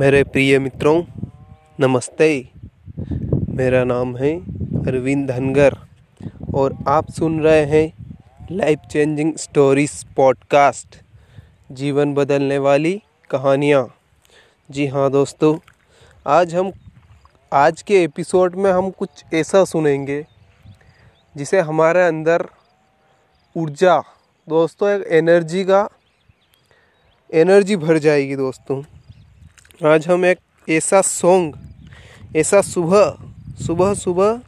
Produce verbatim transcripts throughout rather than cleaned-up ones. मेरे प्रिय मित्रों, नमस्ते। मेरा नाम है अरविंद धनगर और आप सुन रहे हैं लाइफ चेंजिंग स्टोरीज पॉडकास्ट, जीवन बदलने वाली कहानियाँ। जी हाँ दोस्तों, आज हम आज के एपिसोड में हम कुछ ऐसा सुनेंगे जिसे हमारे अंदर ऊर्जा, दोस्तों एक एनर्जी का एनर्जी भर जाएगी। दोस्तों आज हम एक ऐसा सॉन्ग, ऐसा सुबह सुबह सुबह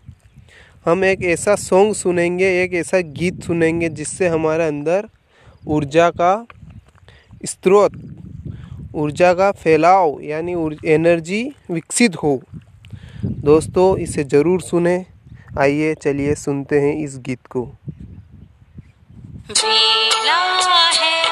हम एक ऐसा सॉन्ग सुनेंगे, एक ऐसा गीत सुनेंगे जिससे हमारे अंदर ऊर्जा का स्रोत, ऊर्जा का फैलाव यानी एनर्जी विकसित हो। दोस्तों इसे ज़रूर सुने। आइए चलिए सुनते हैं इस गीत को। बेला है